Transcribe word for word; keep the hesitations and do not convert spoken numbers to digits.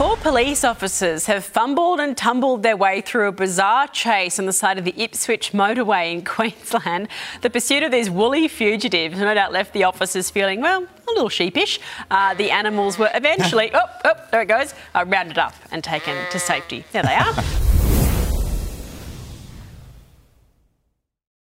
Four police officers have fumbled and tumbled their way through a bizarre chase on the side of the Ipswich motorway in Queensland. The pursuit of these woolly fugitives no doubt left the officers feeling, well, a little sheepish. Uh, the animals were eventually, oh, oh, there it goes, uh, rounded up and taken to safety. There they are.